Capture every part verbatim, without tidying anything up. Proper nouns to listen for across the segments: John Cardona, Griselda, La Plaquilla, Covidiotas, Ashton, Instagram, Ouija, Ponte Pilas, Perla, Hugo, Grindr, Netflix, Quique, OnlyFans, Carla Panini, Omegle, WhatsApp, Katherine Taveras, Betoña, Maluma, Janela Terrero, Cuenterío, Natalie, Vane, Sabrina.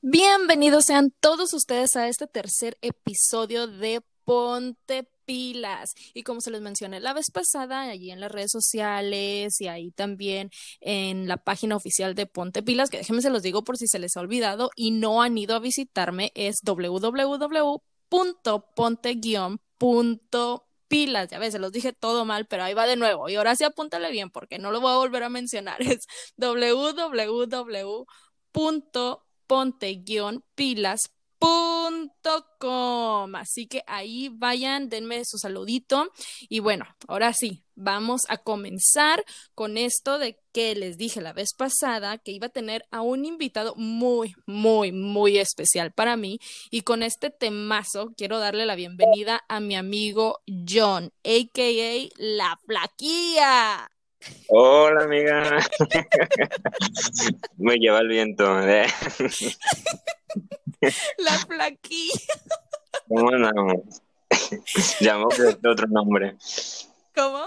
Bienvenidos sean todos ustedes a este tercer episodio de Ponte Pilas. Y como se les mencioné la vez pasada, allí en las redes sociales y ahí también en la página oficial de Ponte Pilas, que déjenme se los digo por si se les ha olvidado y no han ido a visitarme, es doble u doble u doble u punto ponte guión pilas. Ya ves, se los dije todo mal, pero ahí va de nuevo. Y ahora sí apúntale bien porque no lo voy a volver a mencionar. Es doble u doble u doble u punto ponte guión pilas punto com. ponte guión pilas punto com. Así que ahí vayan, denme su saludito. Y bueno, ahora sí, vamos a comenzar con esto de que les dije la vez pasada que iba a tener a un invitado muy, muy, muy especial para mí. Y con este temazo quiero darle la bienvenida a mi amigo John, a k a. La Plaquilla. Hola, amiga. Me lleva el viento, ¿eh? La Plaquilla. ¿Cómo andamos? Ya me bautizaste otro nombre. ¿Cómo?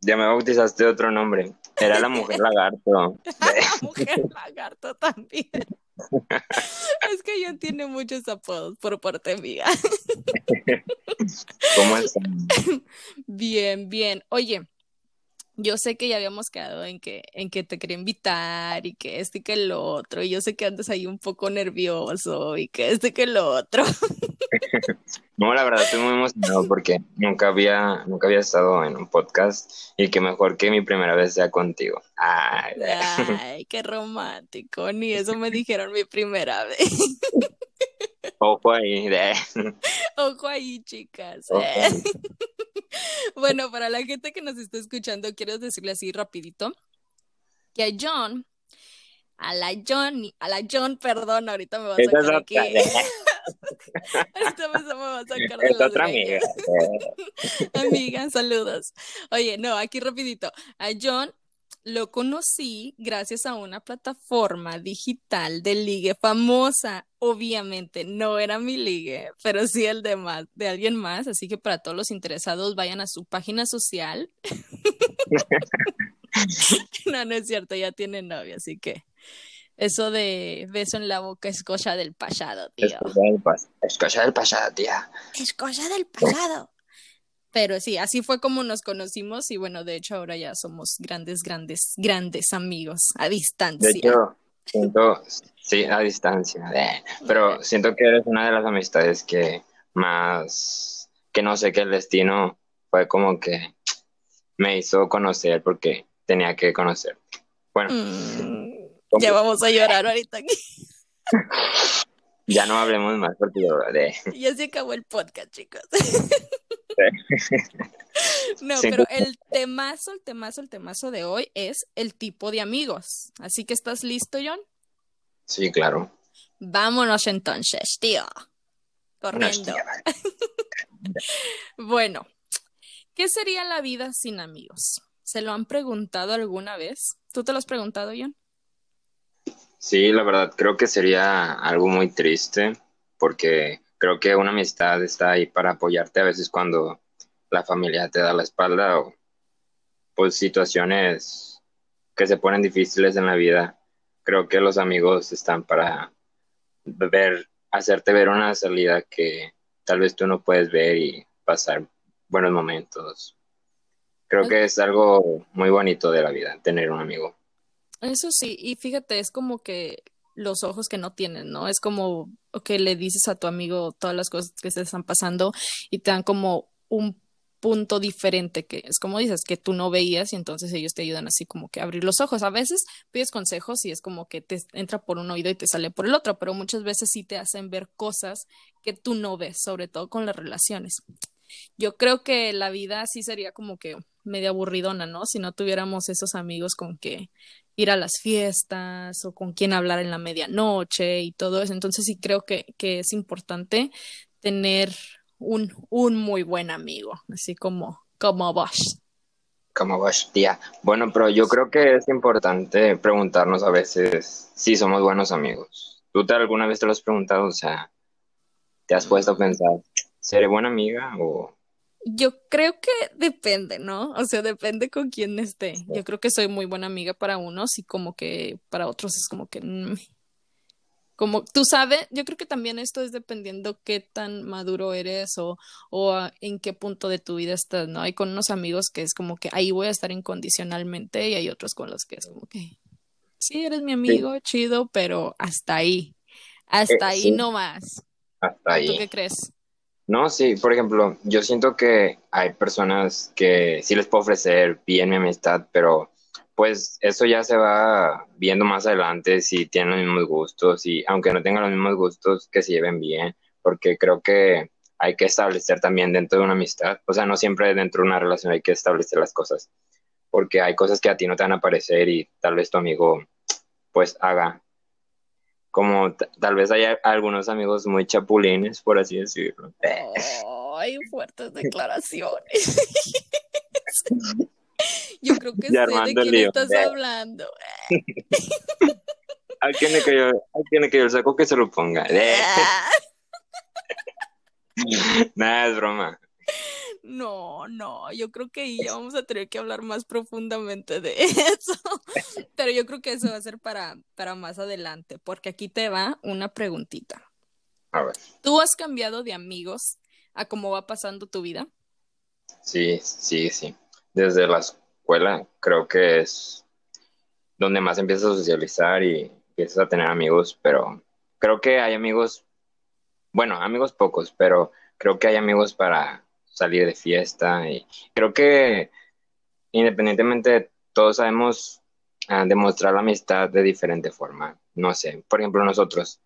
Ya me bautizaste otro nombre. Era la mujer lagarto. La mujer lagarto también. Es que yo tiene muchos apodos por parte mía. ¿Cómo están? Bien, bien. Oye, yo sé que ya habíamos quedado en que, en que te quería invitar y que este y que el otro, y yo sé que andas ahí un poco nervioso y que este y que el otro. No, la verdad estoy muy emocionado porque nunca había, nunca había estado en un podcast y que mejor que mi primera vez sea contigo. Ay, Ay qué romántico, ni eso me dijeron mi primera vez. Ojo ahí, eh. Ojo ahí, chicas. Ojo ahí. Eh. Bueno, para la gente que nos está escuchando, quiero decirle así rapidito que a John, a la Johnny, a la John, perdón, ahorita me va a sacar es aquí. Esta vez me va a sacar de es las otra amiga. Amiga, saludos. Oye, no, aquí rapidito. A John lo conocí gracias a una plataforma digital de ligue famosa. Obviamente no era mi ligue, pero sí el de, más, de alguien más. Así que para todos los interesados, vayan a su página social. No, no es cierto, ya tiene novia, así que eso de beso en la boca es cosa del pasado, tío. Es cosa del, pas- es cosa del pasado, tía. Es cosa del pasado. Pero sí, así fue como nos conocimos y bueno, de hecho ahora ya somos grandes, grandes, grandes amigos a distancia. De hecho, siento, sí, a distancia, pero siento que eres una de las amistades que más, que no sé, que el destino fue como que me hizo conocer porque tenía que conocer. Bueno. Mm, ya vamos a llorar ahorita aquí. Ya no hablemos más porque lloraré. Ya se acabó el podcast, chicos. No, pero el temazo, el temazo, el temazo de hoy es el tipo de amigos. Así que, ¿estás listo, John? Sí, claro. Vámonos entonces, tío. Corriendo. Bueno, ¿qué sería la vida sin amigos? ¿Se lo han preguntado alguna vez? ¿Tú te lo has preguntado, John? Sí, la verdad, creo que sería algo muy triste porque creo que una amistad está ahí para apoyarte a veces cuando la familia te da la espalda o pues situaciones que se ponen difíciles en la vida. Creo que los amigos están para ver, hacerte ver una salida que tal vez tú no puedes ver y pasar buenos momentos. Creo que es algo muy bonito de la vida, tener un amigo. Eso sí, y fíjate, es como que los ojos que no tienen, ¿no? Es como que le dices a tu amigo todas las cosas que se están pasando y te dan como un punto diferente que es como dices, que tú no veías y entonces ellos te ayudan así como que a abrir los ojos. A veces pides consejos y es como que te entra por un oído y te sale por el otro, pero muchas veces sí te hacen ver cosas que tú no ves, sobre todo con las relaciones. Yo creo que la vida sí sería como que medio aburridona, ¿no? Si no tuviéramos esos amigos con que ir a las fiestas o con quién hablar en la medianoche y todo eso. Entonces sí creo que, que es importante tener un, un muy buen amigo, así como, como vos. Como vos, tía. Bueno, pero yo creo que es importante preguntarnos a veces si somos buenos amigos. ¿Tú te, alguna vez te lo has preguntado? O sea, ¿te has puesto a pensar, ¿seré buena amiga o...? Yo creo que depende, ¿no? O sea, depende con quién esté. Yo creo que soy muy buena amiga para unos y como que para otros es como que... Como tú sabes, yo creo que también esto es dependiendo qué tan maduro eres o, o a- en qué punto de tu vida estás, ¿no? Hay con unos amigos que es como que ahí voy a estar incondicionalmente y hay otros con los que es como que sí, eres mi Sí, amigo, chido, pero hasta ahí, eh, hasta ahí sí, no más. hasta ¿O tú ahí. qué crees? No, sí, por ejemplo, yo siento que hay personas que sí les puedo ofrecer bien mi amistad, pero pues eso ya se va viendo más adelante si tienen los mismos gustos y aunque no tengan los mismos gustos, que se lleven bien, porque creo que hay que establecer también dentro de una amistad, o sea, no siempre dentro de una relación hay que establecer las cosas, porque hay cosas que a ti no te van a parecer y tal vez tu amigo pues haga, como t- tal vez haya algunos amigos muy chapulines, por así decirlo. Ay, fuertes declaraciones. Yo creo que Y sé de armando el quién lío. estás Eh, hablando. Al que le cayó, al que le cayó el saco que se lo ponga. Eh, Nada, es broma. No, no, yo creo que ahí ya vamos a tener que hablar más profundamente de eso. Pero yo creo que eso va a ser para, para más adelante, porque aquí te va una preguntita. A ver, ¿Tú has cambiado de amigos a cómo va pasando tu vida? sí, sí, sí. Desde la escuela creo que es donde más empiezas a socializar y empiezas a tener amigos, pero creo que hay amigos, bueno, amigos pocos, pero creo que hay amigos para salir de fiesta y creo que independientemente, todos sabemos ah, demostrar la amistad de diferente forma. No sé, por ejemplo, nosotros,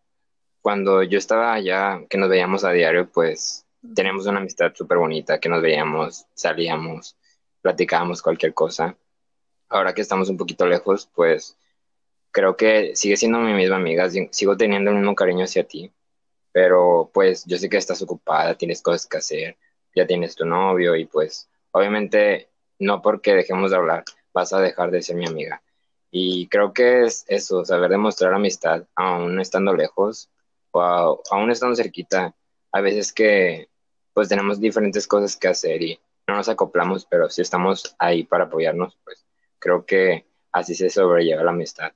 cuando yo estaba allá, que nos veíamos a diario, pues teníamos una amistad súper bonita, que nos veíamos, salíamos, platicábamos cualquier cosa. Ahora que estamos un poquito lejos, pues creo que sigue siendo mi misma amiga, si- sigo teniendo el mismo cariño hacia ti, pero pues yo sé que estás ocupada, tienes cosas que hacer, ya tienes tu novio y pues obviamente no porque dejemos de hablar vas a dejar de ser mi amiga. Y creo que es eso, saber demostrar amistad aún estando lejos o a- aún estando cerquita. A veces que pues tenemos diferentes cosas que hacer y no nos acoplamos, pero si estamos ahí para apoyarnos, pues creo que así se sobrelleva la amistad.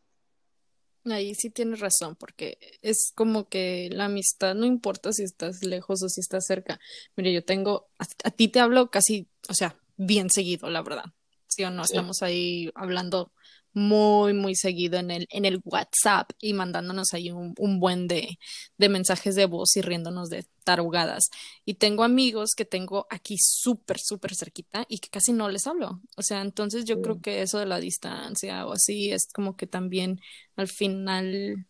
Ahí sí tienes razón, porque es como que la amistad no importa si estás lejos o si estás cerca. Mire, yo tengo, a, a ti te hablo casi, o sea, bien seguido, la verdad. Sí o no, Sí, estamos ahí hablando muy, muy seguido en el, en el WhatsApp y mandándonos ahí un, un buen de, de mensajes de voz y riéndonos de tarugadas. Y tengo amigos que tengo aquí súper, súper cerquita y que casi no les hablo. O sea, entonces yo creo que eso de la distancia o así es como que también al final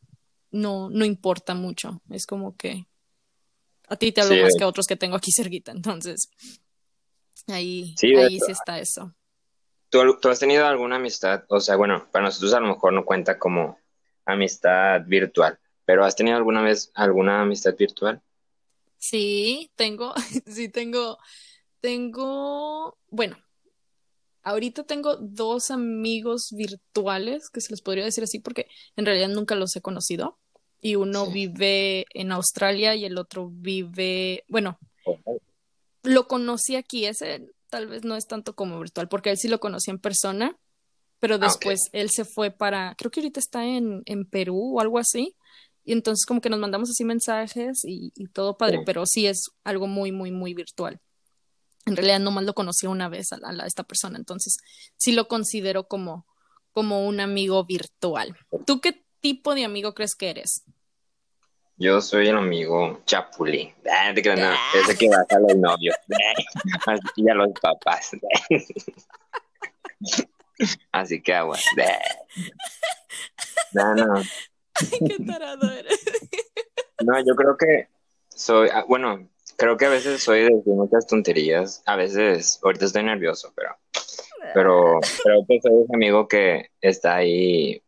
no, no importa mucho. Es como que a ti te hablo sí, más que a otros que tengo aquí cerquita. Entonces, ahí, sí, de ahí hecho. sí está eso. ¿Tú, al- tú has tenido alguna amistad? O sea, bueno, para nosotros a lo mejor no cuenta como amistad virtual, pero ¿has tenido alguna vez alguna amistad virtual? Sí, tengo, sí tengo, tengo, bueno, ahorita tengo dos amigos virtuales que se les podría decir así porque en realidad nunca los he conocido. Y uno Sí. vive en Australia y el otro vive, bueno, Ojo. lo conocí aquí, ese tal vez no es tanto como virtual, porque él sí lo conocí en persona, pero Ah, ok. después él se fue para, creo que ahorita está en, en Perú o algo así, y entonces como que nos mandamos así mensajes y, y todo Sí. padre, pero sí es algo muy, muy, muy virtual. En realidad nomás lo conocía una vez a, la- a la- a esta persona, entonces sí lo considero como, como un amigo virtual. ¿Tú qué tipo de amigo crees que eres? Yo soy el amigo chapulín. Ah, no te creas, no. Ese que va a los novios. Así que a los papás. Así que aguas. No, no. Ay, qué tarado eres. No, yo creo que soy, ah, bueno, creo que a veces soy de decir muchas tonterías. A veces, ahorita estoy nervioso, pero... pero creo que soy ese amigo que está ahí.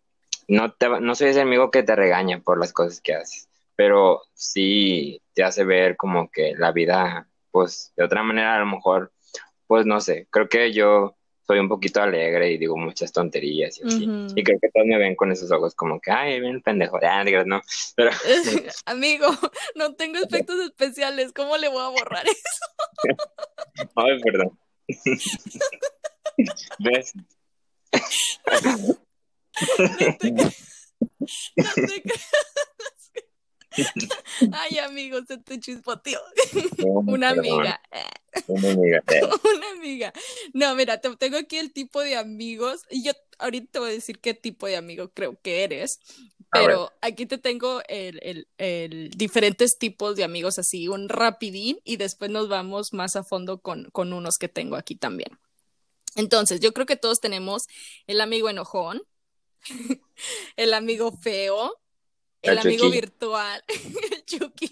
No te, va- no soy ese amigo que te regaña por las cosas que haces, pero sí te hace ver como que la vida, pues de otra manera a lo mejor, pues no sé, creo que yo soy un poquito alegre y digo muchas tonterías y así. Y Ujú. creo que todos me ven con esos ojos como que, ay, bien pendejo, ah, no, te creas, no, pero Amigo, no tengo efectos especiales, ¿cómo le voy a borrar eso? ay, perdón. ¿Ves? No te, cre- no te creas. Ay, amigo, se te chispoteó. Una amiga. Una amiga. Una amiga. No, mira, tengo aquí el tipo de amigos. Y yo ahorita te voy a decir qué tipo de amigo creo que eres. Pero aquí te tengo el, el, el diferentes tipos de amigos, así, un rapidín. Y después nos vamos más a fondo con, con unos que tengo aquí también. Entonces, yo creo que todos tenemos el amigo enojón, el amigo feo, el, el amigo chuki. virtual, el chuki,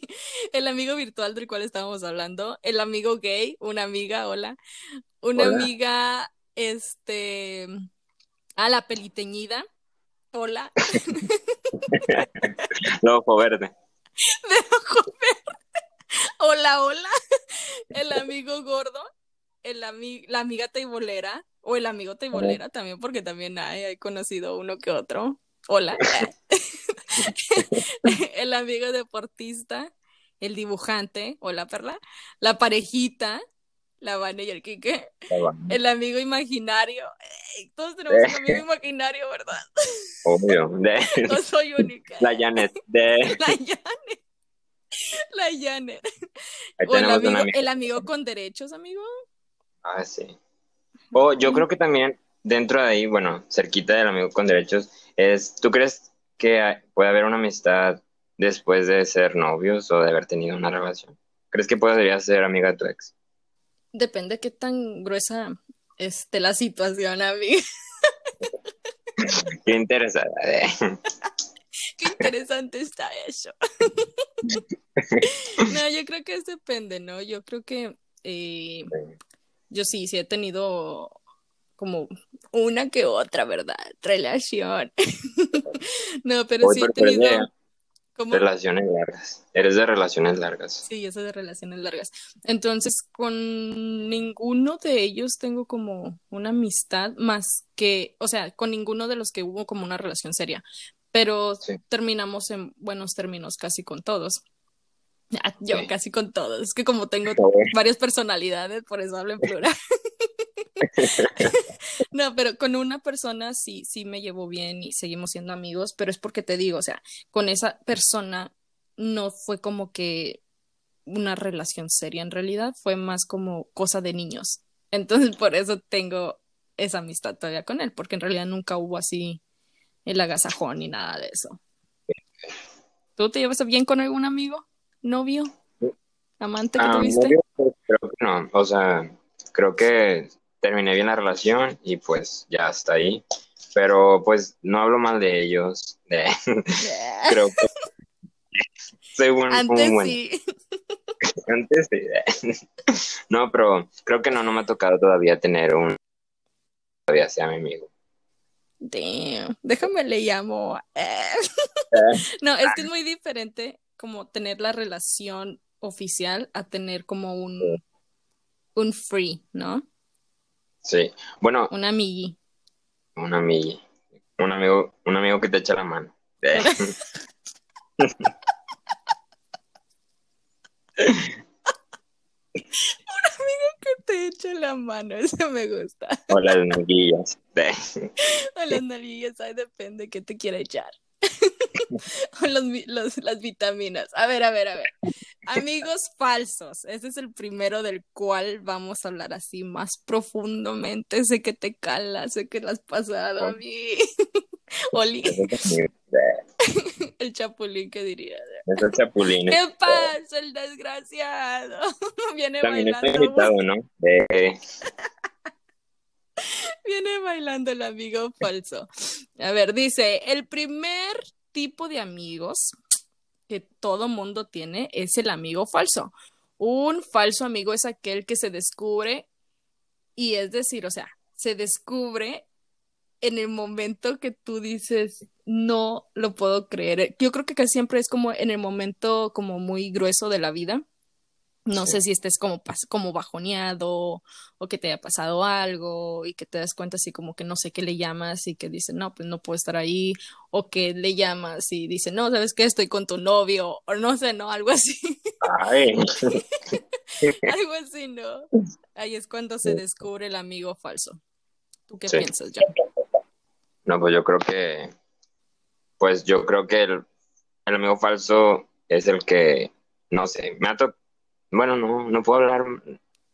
el amigo virtual del cual estábamos hablando, el amigo gay, una amiga, hola, una hola. amiga, este, a la peliteñida, hola. De ojo verde. De ojo verde. Hola, hola. El amigo gordo. El ami- la amiga teibolera, o el amigo teibolera también, porque también hay, hay conocido uno que otro. Hola. El amigo deportista, el dibujante, hola Perla, la parejita, la Vane y el Quique, el amigo imaginario. Todos tenemos un amigo imaginario, ¿verdad? Obvio. De... No soy única. La Janet. De... La Janet. La Janet. O el amigo, el amigo con derechos, amigo. Ah, sí. O yo creo que también dentro de ahí, bueno, cerquita del amigo con derechos, es, ¿tú crees que puede haber una amistad después de ser novios o de haber tenido una relación? ¿Crees que podría ser amiga de tu ex? Depende de qué tan gruesa esté la situación, amiga. Qué interesada. ¿eh? Qué interesante está eso. No, yo creo que es depende, ¿no? Yo creo que... Eh... Sí. Yo sí, sí he tenido como una que otra, ¿verdad? Relación. No, pero Voy sí he tenido... ¿Cómo? Relaciones largas. Eres de relaciones largas. Sí, eso de relaciones largas. Entonces, con ninguno de ellos tengo como una amistad más que... O sea, con ninguno de los que hubo como una relación seria. Pero sí. Terminamos en buenos términos casi con todos. Ah, yo sí. Casi con todos, es que como tengo varias personalidades, por eso hablo en plural. No, pero con una persona sí, sí me llevo bien y seguimos siendo amigos, pero es porque te digo, o sea, con esa persona no fue como que una relación seria en realidad, fue más como cosa de niños. Entonces por eso tengo esa amistad todavía con él, porque en realidad nunca hubo así el agasajón ni nada de eso. ¿Tú te llevas bien con algún amigo? ¿Novio? ¿Amante que ah, tuviste? Novio, pues, creo que no, o sea, creo que terminé bien la relación y pues ya hasta ahí, pero pues no hablo mal de ellos, de... Yeah. Creo que soy buen, Antes un buen... sí. Antes sí. No, pero creo que no, no me ha tocado todavía tener un... todavía sea mi amigo. Damn, déjame le llamo. No, es que es muy diferente... como tener la relación oficial a tener como un, un free, ¿no? Sí, bueno... Un amigui. Un amigui. Un amigo, un amigo que te echa la mano. Un amigo que te echa la mano, eso me gusta. O las nalguillas. O las nalguillas, ahí depende de qué te quiera echar. Los, los, las vitaminas. A ver, a ver, a ver. Amigos falsos. Ese es el primero del cual vamos a hablar así más profundamente. Sé que te cala, sé que lo has pasado a mí. Oli. El chapulín, ¿qué diría? Es el chapulín. ¿Qué pasa, el desgraciado? Viene También bailando. Estoy invitado, ¿no? Eh. Viene bailando el amigo falso. A ver, dice, el primer tipo de amigos que todo mundo tiene es el amigo falso. Un falso amigo es aquel que se descubre, y es decir, o sea, se descubre en el momento que tú dices, no lo puedo creer. Yo creo que casi siempre es como en el momento como muy grueso de la vida. No sí. sé si estés como, como bajoneado o que te haya pasado algo y que te das cuenta así como que no sé qué le llamas y que dice no, pues no puedo estar ahí, o que le llamas y dice no, ¿sabes qué? Estoy con tu novio o no sé, ¿no? Algo así. Ay. Algo así, ¿no? Ahí es cuando se descubre el amigo falso. ¿Tú qué sí. piensas, John? No, pues yo creo que, pues yo creo que el, el amigo falso es el que, no sé, me ha tocado, bueno, no, no puedo hablar,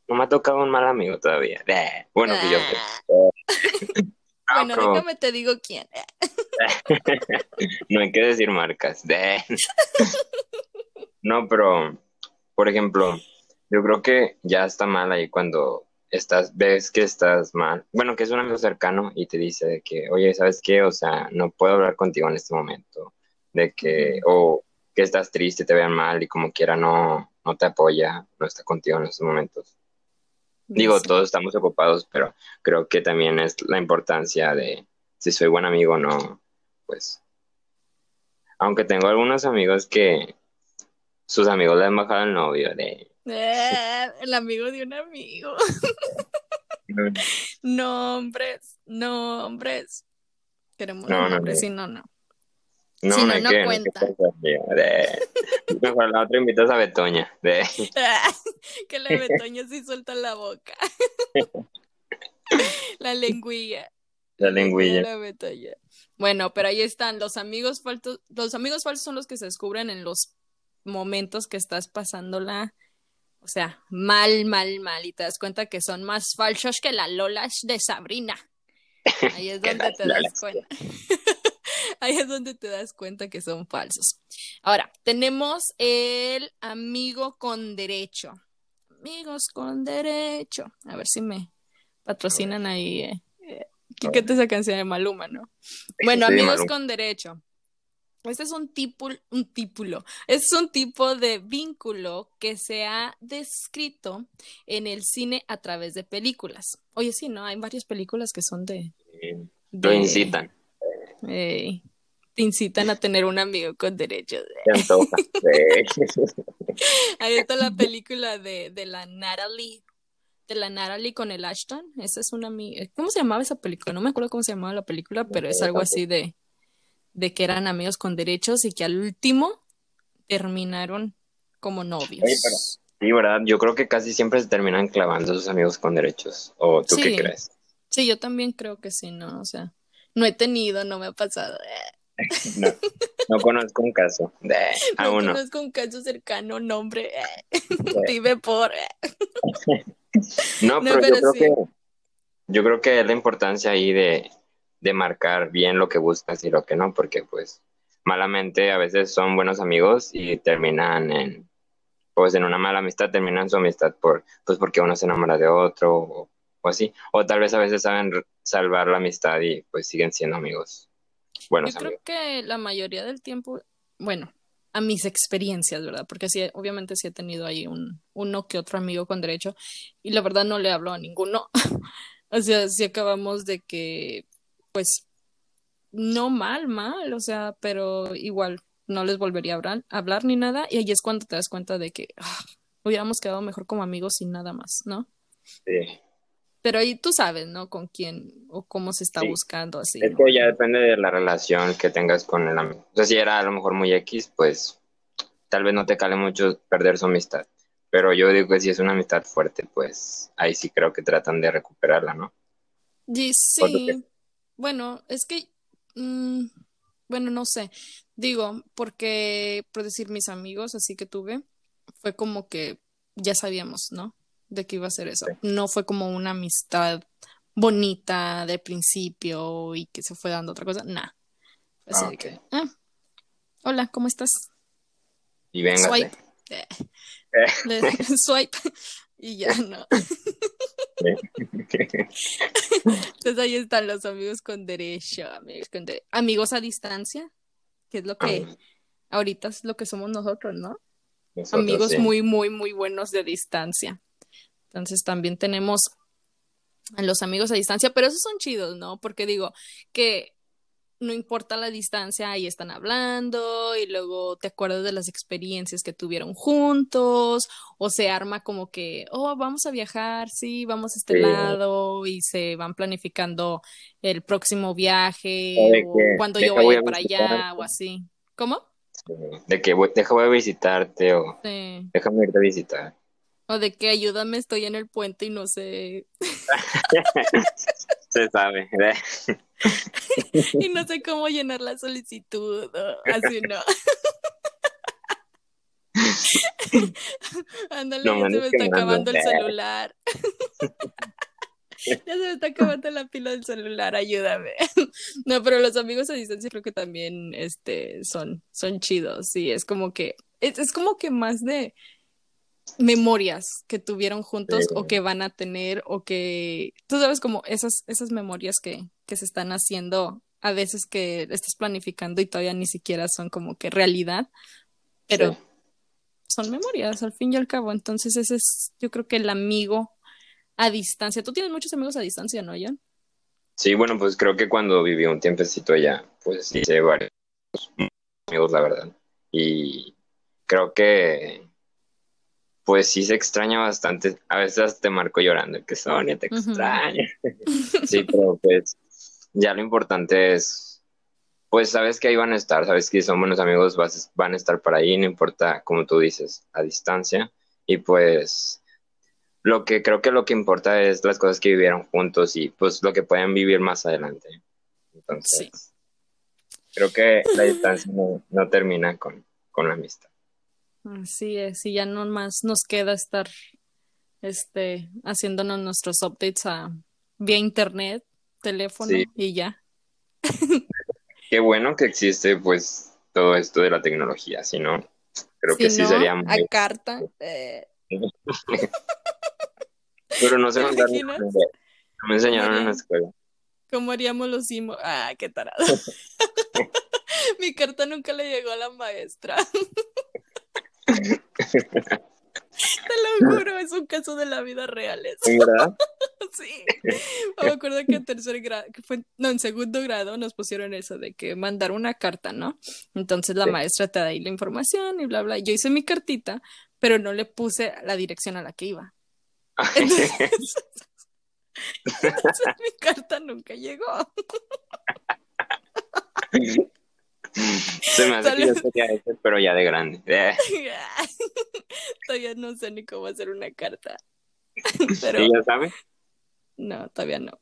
no me ha tocado un mal amigo todavía. Bueno, que yo... Bueno, no, déjame te digo quién. No hay que decir marcas. No, pero, por ejemplo, yo creo que ya está mal ahí cuando estás, ves que estás mal. Bueno, que es un amigo cercano y te dice de que, oye, ¿sabes qué? O sea, no puedo hablar contigo en este momento. De que, o oh, que estás triste, te vean mal y como quiera no, no te apoya, no está contigo en estos momentos. Digo, todos estamos ocupados, pero creo que también es la importancia de si soy buen amigo o no, pues. Aunque tengo algunos amigos que sus amigos le han bajado el novio. De... Eh, el amigo de un amigo. No, hombres, no, hombres. Queremos no, un hombre, no, si no, no. No, si no, no, no que, cuenta. No de... Mejor la otra invitas a Betoña. De... Que la Betoña sí suelta la boca. La lengüilla. La lengüilla. La Betoña. Bueno, pero ahí están. Los amigos faltos, los amigos falsos son los que se descubren en los momentos que estás pasándola. O sea, mal, mal, mal. Y te das cuenta que son más falsos que la Lola de Sabrina. Ahí es donde te Lola. Das cuenta. Ahí es donde te das cuenta que son falsos. Ahora, tenemos el amigo con derecho. Amigos con derecho. A ver si me patrocinan ahí. Eh. Eh, ¿Qué te esa canción de Maluma, no? Bueno, sí, amigos Maluma. Con derecho. Este es un tipo, un típulo. Este es un tipo de vínculo que se ha descrito en el cine a través de películas. Oye, sí, ¿no? Hay varias películas que son de... Lo de... incitan. Eh, te incitan a tener un amigo con derechos. Ahí está la película de, de la Natalie, de la Natalie con el Ashton. Esa es una amiga. ¿Cómo se llamaba esa película? No me acuerdo cómo se llamaba la película, pero es algo así de, de que eran amigos con derechos y que al último terminaron como novios. Oye, pero, sí, verdad. Yo creo que casi siempre se terminan clavando sus amigos con derechos. ¿O tú sí, qué crees? Sí, yo también creo que sí, ¿no? O sea. No he tenido, no me ha pasado. No, no conozco un caso. No conozco un caso cercano, nombre. Dime por. No, pero, no, pero yo, sí. creo que, yo creo que es la importancia ahí de, de marcar bien lo que buscas y lo que no, porque pues malamente a veces son buenos amigos y terminan en, pues, en una mala amistad, terminan su amistad por, pues, porque uno se enamora de otro o, o así. O tal vez a veces saben... salvar la amistad y pues siguen siendo amigos. Bueno, yo amigos. Creo que la mayoría del tiempo, bueno, a mis experiencias, ¿verdad? Porque sí, obviamente sí he tenido ahí un uno que otro amigo con derecho y la verdad no le hablo a ninguno. O sea, sí acabamos de que, pues, no mal, mal, o sea, pero igual no les volvería a hablar, hablar ni nada y ahí es cuando te das cuenta de que oh, hubiéramos quedado mejor como amigos sin nada más, ¿no? Sí. Pero ahí tú sabes, ¿no? Con quién o cómo se está sí. buscando así. Es que ¿no? Ya depende de la relación que tengas con el amigo. O sea, si era a lo mejor muy X, pues tal vez no te cale mucho perder su amistad. Pero yo digo que si es una amistad fuerte, pues ahí sí creo que tratan de recuperarla, ¿no? Y sí, bueno, es que, mmm, bueno, no sé. Digo, porque, por decir, mis amigos así que tuve, fue como que ya sabíamos, ¿no? De que iba a ser eso. Sí. No fue como una amistad bonita de principio y que se fue dando otra cosa. Nah. Así ah, okay. de que, ah, hola, ¿cómo estás? Y véngase. Swipe. Eh. Eh. Swipe. Y ya no. Entonces ahí están los amigos con derecho. Amigos, con dere- amigos a distancia, que es lo que ah. ahorita es lo que somos nosotros, ¿no? Nosotros, amigos sí. muy, muy, muy buenos de distancia. Entonces también tenemos a los amigos a distancia, pero esos son chidos, ¿no? Porque digo que no importa la distancia, ahí están hablando y luego te acuerdas de las experiencias que tuvieron juntos o se arma como que, oh, vamos a viajar, sí, vamos a este sí. lado y se van planificando el próximo viaje de o que, cuando yo vaya para allá o así. ¿Cómo? De que voy, deja voy a visitarte o sí. déjame irte a visitar. O de que ayúdame, estoy en el puente y no sé. Se sabe. Y no sé cómo llenar la solicitud. Así no. Ándale, no, ya se me está acabando el celular. Ya se me está acabando la pila del celular, ayúdame. No, pero los amigos a distancia creo que también este, son, son chidos. Sí, es como que, es, es como que más de memorias que tuvieron juntos, sí, o que van a tener, o que, tú sabes, como esas, esas memorias que, que se están haciendo a veces que estás planificando y todavía ni siquiera son como que realidad, pero sí, son memorias al fin y al cabo. Entonces ese es, yo creo que el amigo a distancia. Tú tienes muchos amigos a distancia, ¿no, John? Sí, bueno, pues creo que cuando viví un tiempecito allá, pues hice varios amigos, la verdad. Y creo que, pues sí se extraña bastante. A veces te marco llorando, que Sonia, te extraño. Uh-huh. Sí, pero pues ya lo importante es, pues sabes que ahí van a estar, sabes que son buenos amigos, vas, van a estar para ahí, no importa, como tú dices, a distancia. Y pues lo que creo que lo que importa es las cosas que vivieron juntos y pues lo que pueden vivir más adelante. Entonces, sí, creo que la distancia no, no termina con, con la amistad. Así es, y ya no más nos queda estar este, haciéndonos nuestros updates a, vía internet, teléfono, sí, y ya. Qué bueno que existe pues todo esto de la tecnología, si no, creo si que no, sí sería muy... a carta... Eh... Pero no se mandaron, no me enseñaron en la escuela. ¿Cómo haríamos los simos? Ah, qué tarada. Mi carta nunca le llegó a la maestra. Te lo juro, es un caso de la vida real eso. ¿Verdad? Sí. Me acuerdo que en tercer grado, que fue, no, en segundo grado nos pusieron eso de que mandar una carta, ¿no? Entonces la sí, maestra te da ahí la información y bla, bla. Yo hice mi cartita, pero no le puse la dirección a la que iba. Entonces, entonces mi carta nunca llegó. Se me hace que yo sería ese, pero ya de grande. Todavía no sé ni cómo hacer una carta. Pero... ¿Y ya sabe? No, todavía no.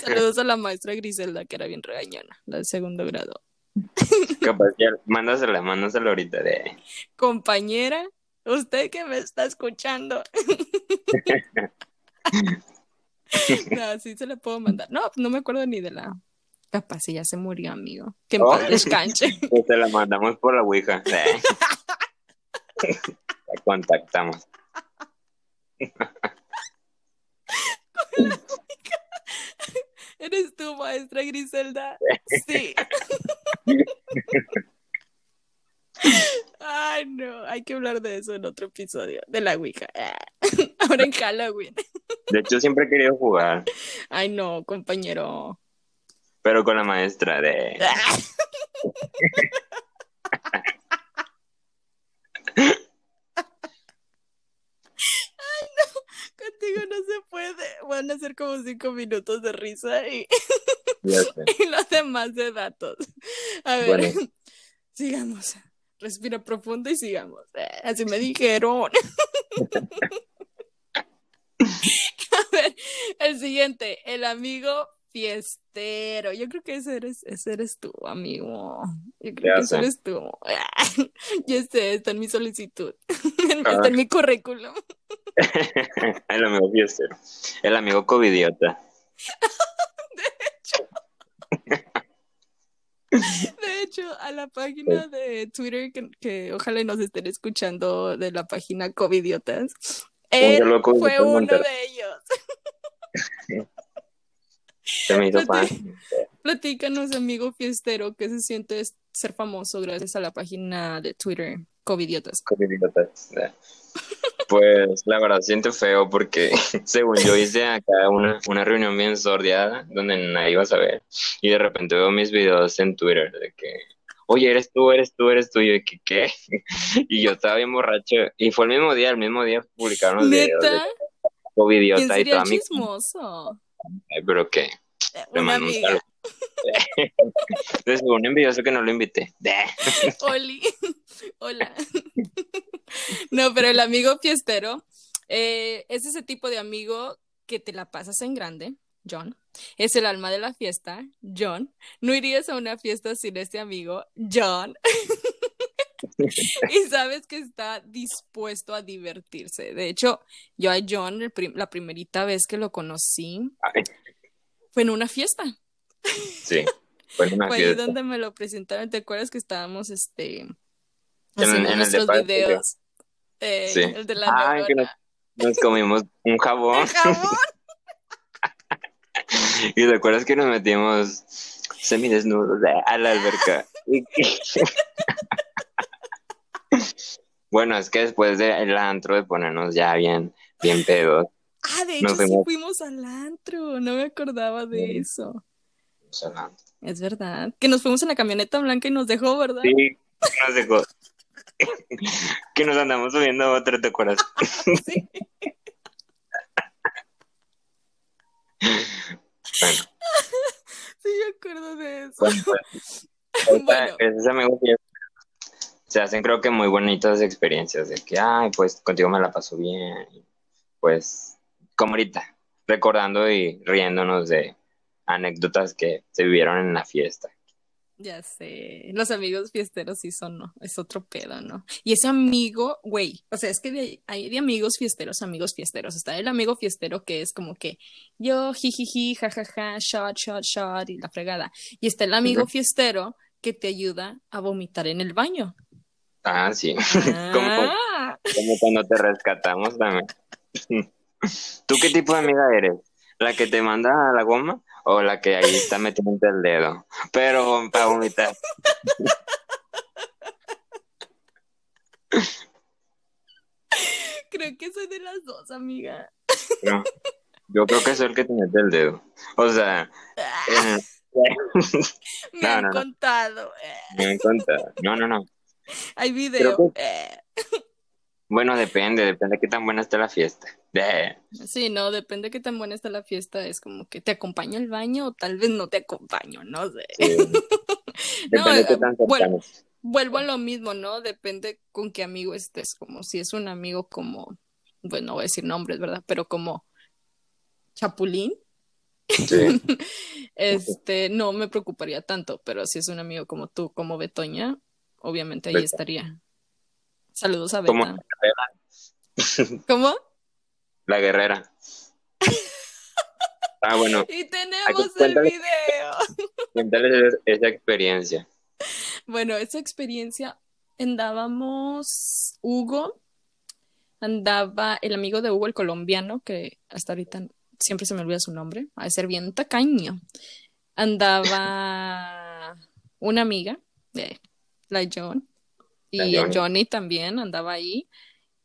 Saludos a la maestra Griselda, que era bien regañona, la de segundo grado. Capaz, ya, mándasela, mándasela ahorita de... Compañera, usted que me está escuchando. No, sí se la puedo mandar. No, no me acuerdo ni de la... Capaz si ya se murió, amigo. Que en oh, paz descanse. Pues te la mandamos por la ouija. La contactamos. ¿Con la ouija? ¿Eres tú, maestra Griselda? Sí. Ay, no, hay que hablar de eso en otro episodio, de la ouija. Ahora en Halloween. De hecho, siempre he querido jugar. Ay, no, compañero. Pero con la maestra de... Ay, no, contigo no se puede. Van a ser como cinco minutos de risa y... y los demás de datos. A ver, bueno, sigamos. Respira profundo y sigamos. Eh, así me dijeron. A ver, el siguiente, el amigo fiestero. Yo creo que ese eres, ese eres tú, amigo. Yo creo ya que sé. ese eres tú. Ya sé, está en mi solicitud. Está ah. en mi currículum. El amigo fiestero. El amigo covidiota. De hecho. De hecho, a la página de Twitter que, que ojalá nos estén escuchando, de la página Covidiotas, él loco, fue uno montar. de ellos. Se me hizo Platí- Platícanos, amigo fiestero, ¿qué se siente ser famoso gracias a la página de Twitter Covidiotas? Covidiotas. Pues la verdad siento feo porque según yo hice acá una, una reunión bien sordeada donde nadie iba a saber y de repente veo mis videos en Twitter de que, oye, eres tú, eres tú, eres tú, y yo de que, ¿qué? Y yo estaba bien borracho y fue el mismo día, el mismo día publicaron los ¿Neta? videos de Covidiota. ¿Quién sería y toda chismoso? Mi... ¿Pero qué? Una amiga. Entonces, un envidioso que no lo invité. Oli, hola. No, pero el amigo fiestero eh, es ese tipo de amigo que te la pasas en grande, John. Es el alma de la fiesta, John. No irías a una fiesta sin este amigo, John. y sabes que está dispuesto a divertirse. De hecho, yo a John, el prim- la primerita vez que lo conocí, Ay. fue en una fiesta. Sí, fue en una fue fiesta. Fue ahí donde me lo presentaron. ¿Te acuerdas que estábamos este, haciendo en, en nuestros el videos? Eh, sí. El de la Ay, que nos, nos comimos un jabón. ¿Un jabón? Y te acuerdas que nos metimos semidesnudos a la alberca. Bueno, es que después del antro de ponernos ya bien, bien pedos. Ah, de hecho fuimos... sí fuimos al antro, no me acordaba de sí. eso. Fuimos al antro. Es verdad, que nos fuimos en la camioneta blanca y nos dejó, ¿verdad? Sí, nos dejó. Que nos andamos subiendo a otro, ¿te acuerdas? Sí. Bueno. Sí, yo acuerdo de eso. Bueno, pues, esta, bueno. Esos amigos que se hacen, creo que muy bonitas experiencias de que, ay, pues contigo me la paso bien. Pues, como ahorita, recordando y riéndonos de anécdotas que se vivieron en la fiesta. Ya sé, los amigos fiesteros sí son, no, es otro pedo, ¿no? Y ese amigo, güey, o sea, es que de, hay de amigos fiesteros, amigos fiesteros, está el amigo fiestero que es como que yo, jijiji, jajaja, shot, shot, shot, y la fregada. Y está el amigo uh-huh. fiestero que te ayuda a vomitar en el baño. Ah, sí, ah. Como, como cuando te rescatamos también. ¿Tú qué tipo de amiga eres? ¿La que te manda a la goma? O la que ahí está metiendo el dedo, pero para vomitar. Creo que soy de las dos, amiga. No, yo creo que soy el que te mete el dedo. O sea... Eh, me no, han no, contado. No. Me han contado. No, no, no. Hay video. Que... Bueno, depende, depende de qué tan buena esté la fiesta. Yeah. Sí, no, depende de qué tan buena está la fiesta, es como que te acompaño al baño o tal vez no te acompaño, no sé. Sí. No, de qué tan bueno, vuelvo a lo mismo, ¿no? Depende con qué amigo estés, como si es un amigo como, bueno, no voy a decir nombres, ¿verdad? Pero como Chapulín, sí. este, no me preocuparía tanto, pero si es un amigo como tú, como Betoña, obviamente ahí Beta. estaría. Saludos a Beta. ¿Cómo? La guerrera. Ah, bueno. Y tenemos que, el video. Cuéntales esa experiencia. Bueno, esa experiencia andábamos Hugo, andaba el amigo de Hugo, el colombiano, que hasta ahorita siempre se me olvida su nombre, ha de ser bien tacaño. Andaba una amiga, eh, la John, y la Johnny. Johnny también andaba ahí,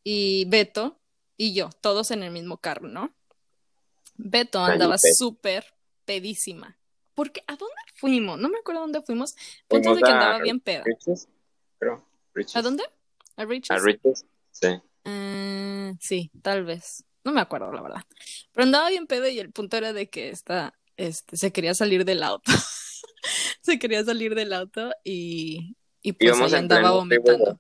y Beto. Y yo, todos en el mismo carro, ¿no? Beto andaba súper pedísima. Porque, ¿a dónde fuimos? No me acuerdo dónde fuimos. Punto de que andaba bien peda. Riches, pero, Riches. ¿A dónde? ¿A Riches? A Riches, sí. Uh, sí, tal vez. No me acuerdo, la verdad. Pero andaba bien peda y el punto era de que esta, este, se quería salir del auto. se quería salir del auto y, y pues y ahí andaba vomitando.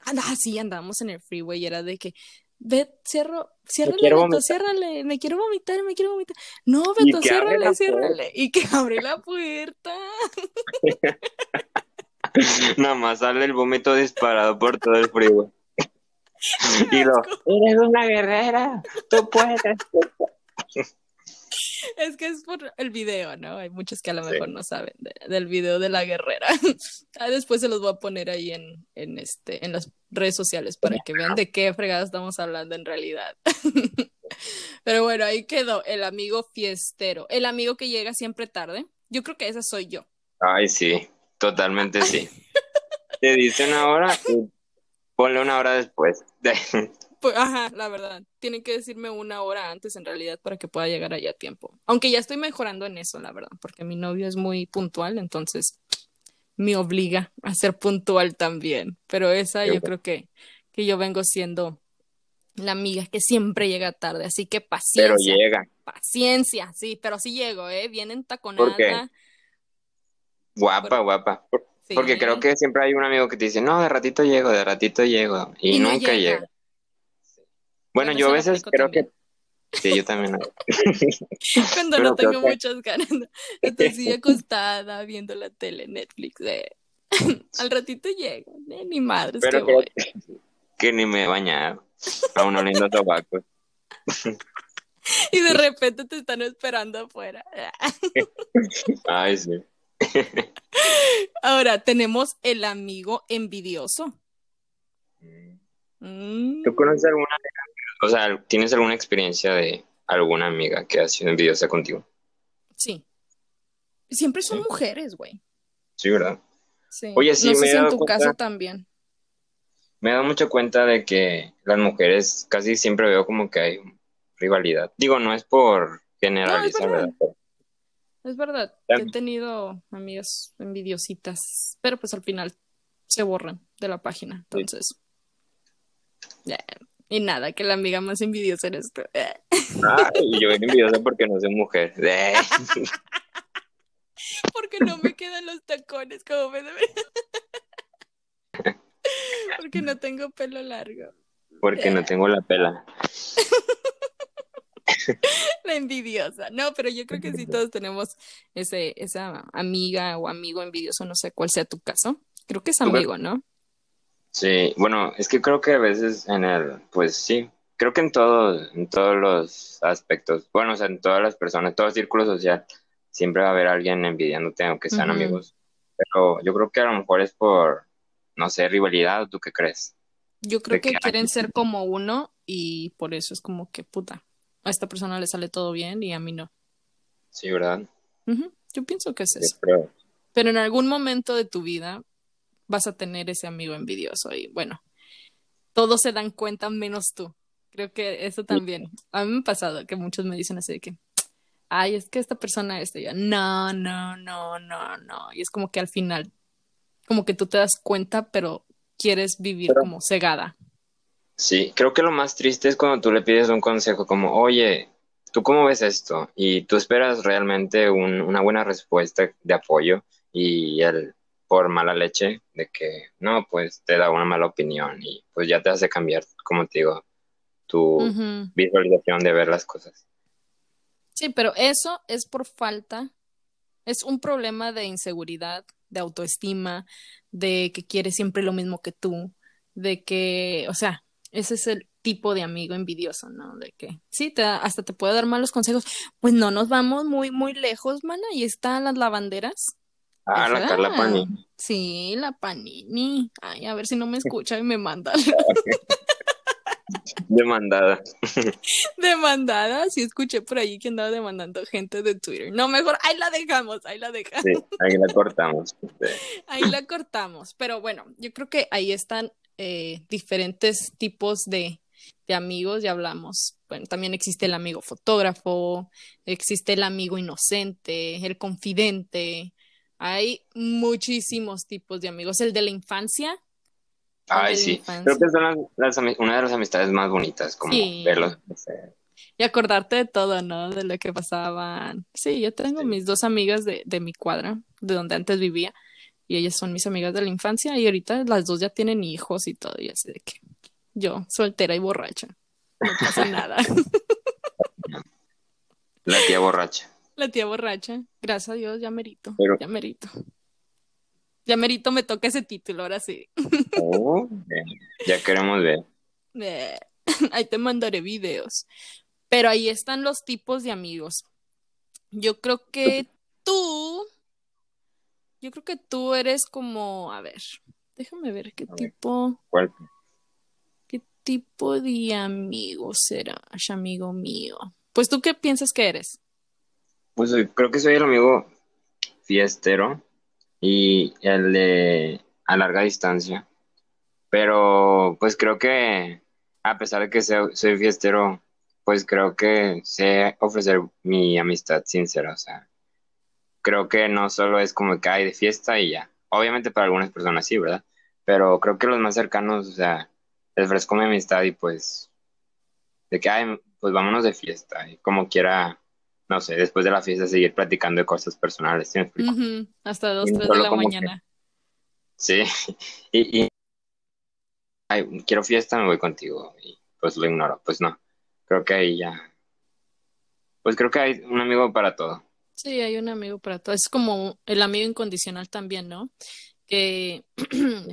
Ah, sí, andábamos en el freeway y era de que... Bet, cierro, ciérrale, Beto, vomitar. ciérrale, me quiero vomitar, me quiero vomitar. No, Beto, ciérrale, ciérrale. Y que abre la puerta. Nada más sale el vómito disparado por todo el frío. Y lo, eres una guerrera, tú puedes. Es que es por el video, ¿no? Hay muchos que a lo mejor sí. no saben de, del video de la guerrera. Después se los voy a poner ahí en, en, este, en las redes sociales para que vean de qué fregada estamos hablando en realidad. Pero bueno, ahí quedó el amigo fiestero, el amigo que llega siempre tarde. Yo creo que esa soy yo. Ay, sí, totalmente sí. Te dice una hora y ponle una hora después. Ajá, la verdad, tienen que decirme una hora antes en realidad para que pueda llegar allá a tiempo, aunque ya estoy mejorando en eso, la verdad, porque mi novio es muy puntual, entonces me obliga a ser puntual también, pero esa yo creo que, que yo vengo siendo la amiga que siempre llega tarde, así que paciencia, pero llega. paciencia, sí, pero sí llego, eh, bien entaconada. ¿Por qué? Guapa, pero... guapa, sí. Porque creo que siempre hay un amigo que te dice, no, de ratito llego, de ratito llego, y, y no nunca llega. llega. Bueno, bueno, yo a veces creo también. que... Sí, yo también. Cuando no tengo que... muchas ganas. Estoy así acostada viendo la tele, Netflix. Eh. Al ratito llego. de mi madre. Pero es que, que, que ni me he bañado, aún oliendo tabaco. Y de repente te están esperando afuera. Ay, sí. Ahora tenemos el amigo envidioso. ¿Tú conoces alguna, o sea, tienes alguna experiencia de alguna amiga que ha sido envidiosa contigo? Sí. Siempre son sí. mujeres, güey. Sí, ¿verdad? Sí. Oye, sí, no me sé si en tu cuenta, caso también. Me he dado mucha cuenta de que las mujeres casi siempre veo como que hay rivalidad. Digo, no es por generalizar, no, es ¿verdad? Es verdad. También. He tenido amigas envidiositas, pero pues al final se borran de la página. Entonces... Sí. Y nada, que la amiga más envidiosa eres tú. Ah, yo era envidiosa porque no soy mujer. Porque no me quedan los tacones como me deberían. Porque no tengo pelo largo. Porque no tengo la pela. La envidiosa. No, pero yo creo que sí todos tenemos ese, esa amiga o amigo envidioso, no sé cuál sea tu caso. Creo que es amigo, ¿no? Sí, bueno, es que creo que a veces en el, pues sí, creo que en todo, en todos los aspectos, bueno, o sea, en todas las personas, en todo círculo social, siempre va a haber alguien envidiándote, aunque sean uh-huh. amigos, pero yo creo que a lo mejor es por, no sé, rivalidad, ¿o tú qué crees? Yo creo que, que quieren hay... ser como uno y por eso es como que, puta, a esta persona le sale todo bien y a mí no. Sí, ¿verdad? Uh-huh. Yo pienso que es sí, eso. Pero... pero en algún momento de tu vida vas a tener ese amigo envidioso y bueno, todos se dan cuenta menos tú. Creo que eso también, a mí me ha pasado que muchos me dicen así de que, ay, es que esta persona es yo, no, no, no, no, no, y es como que al final, como que tú te das cuenta, pero quieres vivir pero, como cegada. Sí, creo que lo más triste es cuando tú le pides un consejo como, oye, ¿tú cómo ves esto? Y tú esperas realmente un, una buena respuesta de apoyo y el por mala leche, de que no, pues te da una mala opinión y pues ya te hace cambiar, como te digo, tu uh-huh. visualización de ver las cosas. Sí, pero eso es por falta, es un problema de inseguridad, de autoestima, de que quieres siempre lo mismo que tú, de que, o sea, ese es el tipo de amigo envidioso, ¿no? De que sí, te da, hasta te puede dar malos consejos, pues no nos vamos muy, muy lejos, mana, y están las lavanderas. Ah, la Carla Panini. Sí, la Panini. Ay, a ver si no me escucha y me manda. Demandada. Demandada, sí escuché por ahí que andaba demandando gente de Twitter. No, mejor, ahí la dejamos, ahí la dejamos. Sí, ahí la cortamos. Ahí la cortamos, pero bueno, yo creo que ahí están eh, diferentes tipos de, de amigos, ya hablamos. Bueno, también existe el amigo fotógrafo, existe el amigo inocente, el confidente. Hay muchísimos tipos de amigos. El de la infancia. Ay, sí. Infancia. Creo que son las, las ami- una de las amistades más bonitas, como sí. verlos. Y acordarte de todo, ¿no? De lo que pasaban. Sí, yo tengo sí. mis dos amigas de, de mi cuadra, de donde antes vivía, y ellas son mis amigas de la infancia, y ahorita las dos ya tienen hijos y todo, y así de que yo, soltera y borracha. No pasa nada. La tía borracha. La tía borracha, gracias a Dios, ya merito, pero... ya merito. Ya merito me toca ese título, ahora sí. Oh, ya queremos ver. Eh, ahí te mandaré videos. Pero ahí están los tipos de amigos. Yo creo que tú, yo creo que tú eres como, a ver, déjame ver qué a tipo. Ver. ¿Cuál? ¿Qué tipo de amigo será, amigo mío? Pues, ¿tú qué piensas que eres? Pues soy, creo que soy el amigo fiestero y el de a larga distancia, pero pues creo que a pesar de que sea, soy fiestero, pues creo que sé ofrecer mi amistad sincera, o sea, creo que no solo es como que hay de fiesta y ya, obviamente para algunas personas sí, ¿verdad? Pero creo que los más cercanos, o sea, les ofrezco mi amistad y pues, de que, ay, pues vámonos de fiesta y como quiera... No sé, después de la fiesta seguir platicando de cosas personales, ¿sí me explico? Uh-huh. Hasta dos, tres de la mañana. Que... Sí, y, y... Ay, quiero fiesta, me voy contigo. Y pues lo ignoro, pues no. Creo que ahí ya... Pues creo que hay un amigo para todo. Sí, hay un amigo para todo. Es como el amigo incondicional también, ¿no? Que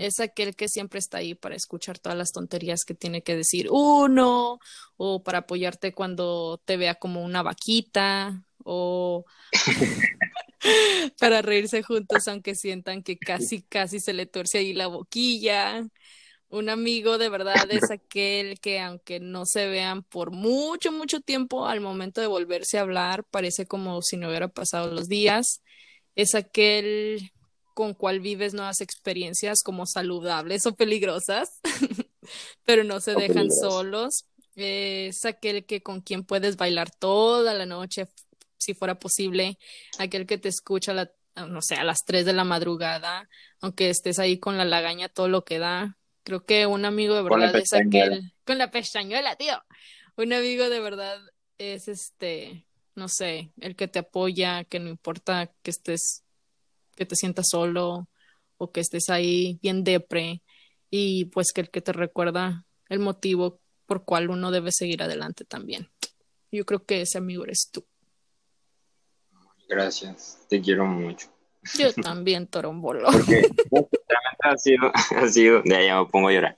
es aquel que siempre está ahí para escuchar todas las tonterías que tiene que decir uno, o para apoyarte cuando te vea como una vaquita, o para reírse juntos aunque sientan que casi, casi se le tuerce ahí la boquilla. Un amigo de verdad es aquel que, aunque no se vean por mucho, mucho tiempo, al momento de volverse a hablar, parece como si no hubiera pasado los días. Es aquel con cual vives nuevas experiencias como saludables o peligrosas, pero no se dejan solos. Es aquel que con quien puedes bailar toda la noche, si fuera posible, aquel que te escucha, la, no sé, a las tres de la madrugada, aunque estés ahí con la lagaña todo lo que da. Creo que un amigo de verdad es aquel... Con la pestañuela, tío. Un amigo de verdad es este, no sé, el que te apoya, que no importa que estés, que te sientas solo o que estés ahí bien depre, y pues que el que te recuerda el motivo por cual uno debe seguir adelante también. Yo creo que ese amigo eres tú. Gracias, te quiero mucho. Yo también, Torombolo. Porque realmente ha sido, ha sido, ya, ya me pongo a llorar.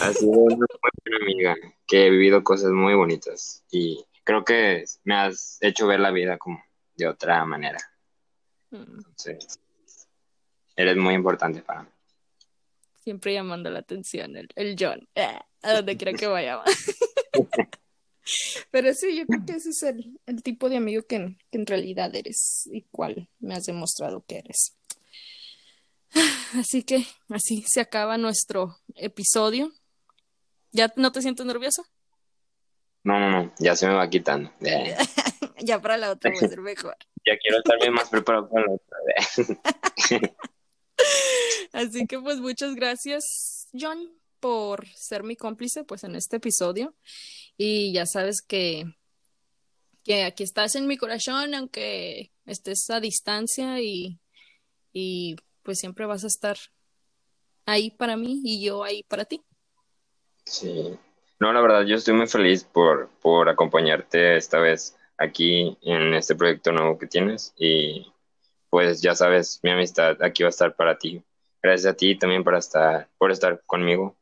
Ha sido una muy buena amiga, que he vivido cosas muy bonitas y creo que me has hecho ver la vida como de otra manera. Entonces, eres muy importante para mí. Siempre llamando la atención, el, el John, a donde quiera que vaya. Pero sí, yo creo que ese es el, el tipo de amigo que, que en realidad eres y cuál me has demostrado que eres. Así que así se acaba nuestro episodio. ¿Ya no te sientes nervioso? No, no, no, ya se me va quitando. Yeah. Ya para la otra voy a ser mejor. Ya quiero estar más preparado para la otra. Así que pues muchas gracias, John, por ser mi cómplice pues en este episodio. Y ya sabes que, que aquí estás en mi corazón, aunque estés a distancia, y, y pues siempre vas a estar ahí para mí y yo ahí para ti. Sí, no, la verdad yo estoy muy feliz por, por acompañarte esta vez aquí en este proyecto nuevo que tienes, y pues ya sabes, mi amistad aquí va a estar para ti. Gracias a ti también por estar, por estar conmigo.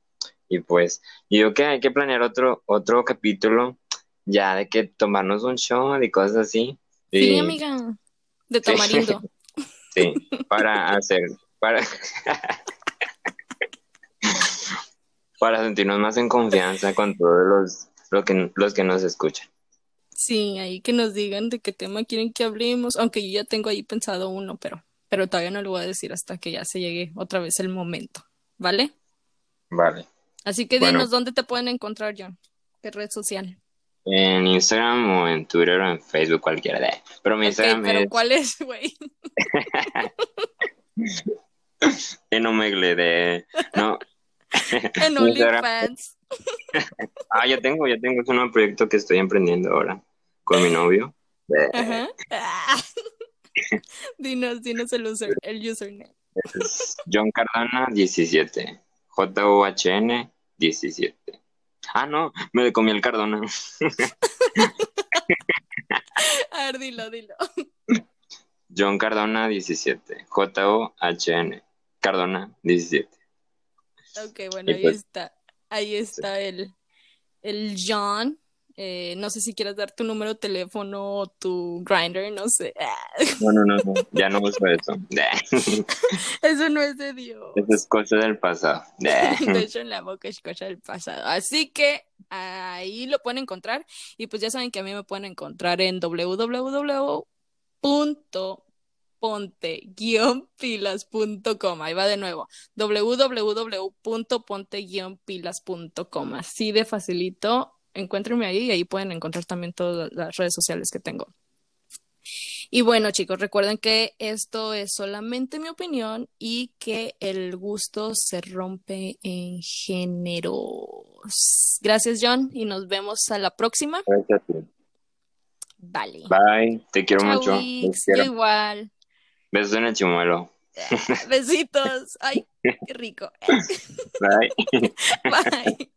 Y pues, yo creo que hay que planear otro otro capítulo, ya de que tomarnos un shot y cosas así. Sí, sí, amiga, de tamarindo. Sí, para hacer, para, para sentirnos más en confianza con todos los, los, que, los que nos escuchan. Sí, ahí que nos digan de qué tema quieren que hablemos, aunque yo ya tengo ahí pensado uno, pero, pero todavía no lo voy a decir hasta que ya se llegue otra vez el momento, ¿vale? Vale. Así que dinos, bueno, ¿dónde te pueden encontrar, John? ¿Qué red social? En Instagram o en Twitter o en Facebook, cualquiera de ahí. Pero mi okay, Instagram pero es... ¿Cuál es, güey? En Omegle de... No. En OnlyFans. Ah, ya tengo, ya tengo. Es un nuevo proyecto que estoy emprendiendo ahora con mi novio. Ajá. Dinos, dinos el, user, el username. Es John Cardona diecisiete. J O H N diecisiete. Ah, no, me le comí el Cardona. A ver, dilo, dilo. John Cardona diecisiete. J O H N. Cardona diecisiete. Ok, bueno, y ahí pues, está. Ahí está sí. el, el John. Eh, no sé si quieras dar tu número de teléfono o tu Grindr, no sé. No, no, no, no, ya no uso eso. Eso no es de Dios. Eso es cosa del pasado. De hecho, en la boca es cosa del pasado. Así que ahí lo pueden encontrar. Y pues ya saben que a mí me pueden encontrar en doble u doble u doble u punto ponte guion pilas punto com. Ahí va de nuevo. doble u doble u doble u punto ponte guion pilas punto com. Así de facilito. Encuéntrenme ahí y ahí pueden encontrar también todas las redes sociales que tengo. Y bueno, chicos, recuerden que esto es solamente mi opinión y que el gusto se rompe en géneros. Gracias, John, y nos vemos a la próxima. Gracias a ti. Vale. Bye, te quiero Chau, mucho. Yo igual. Besos en el chimuelo. Besitos. Ay, qué rico. Bye. Bye.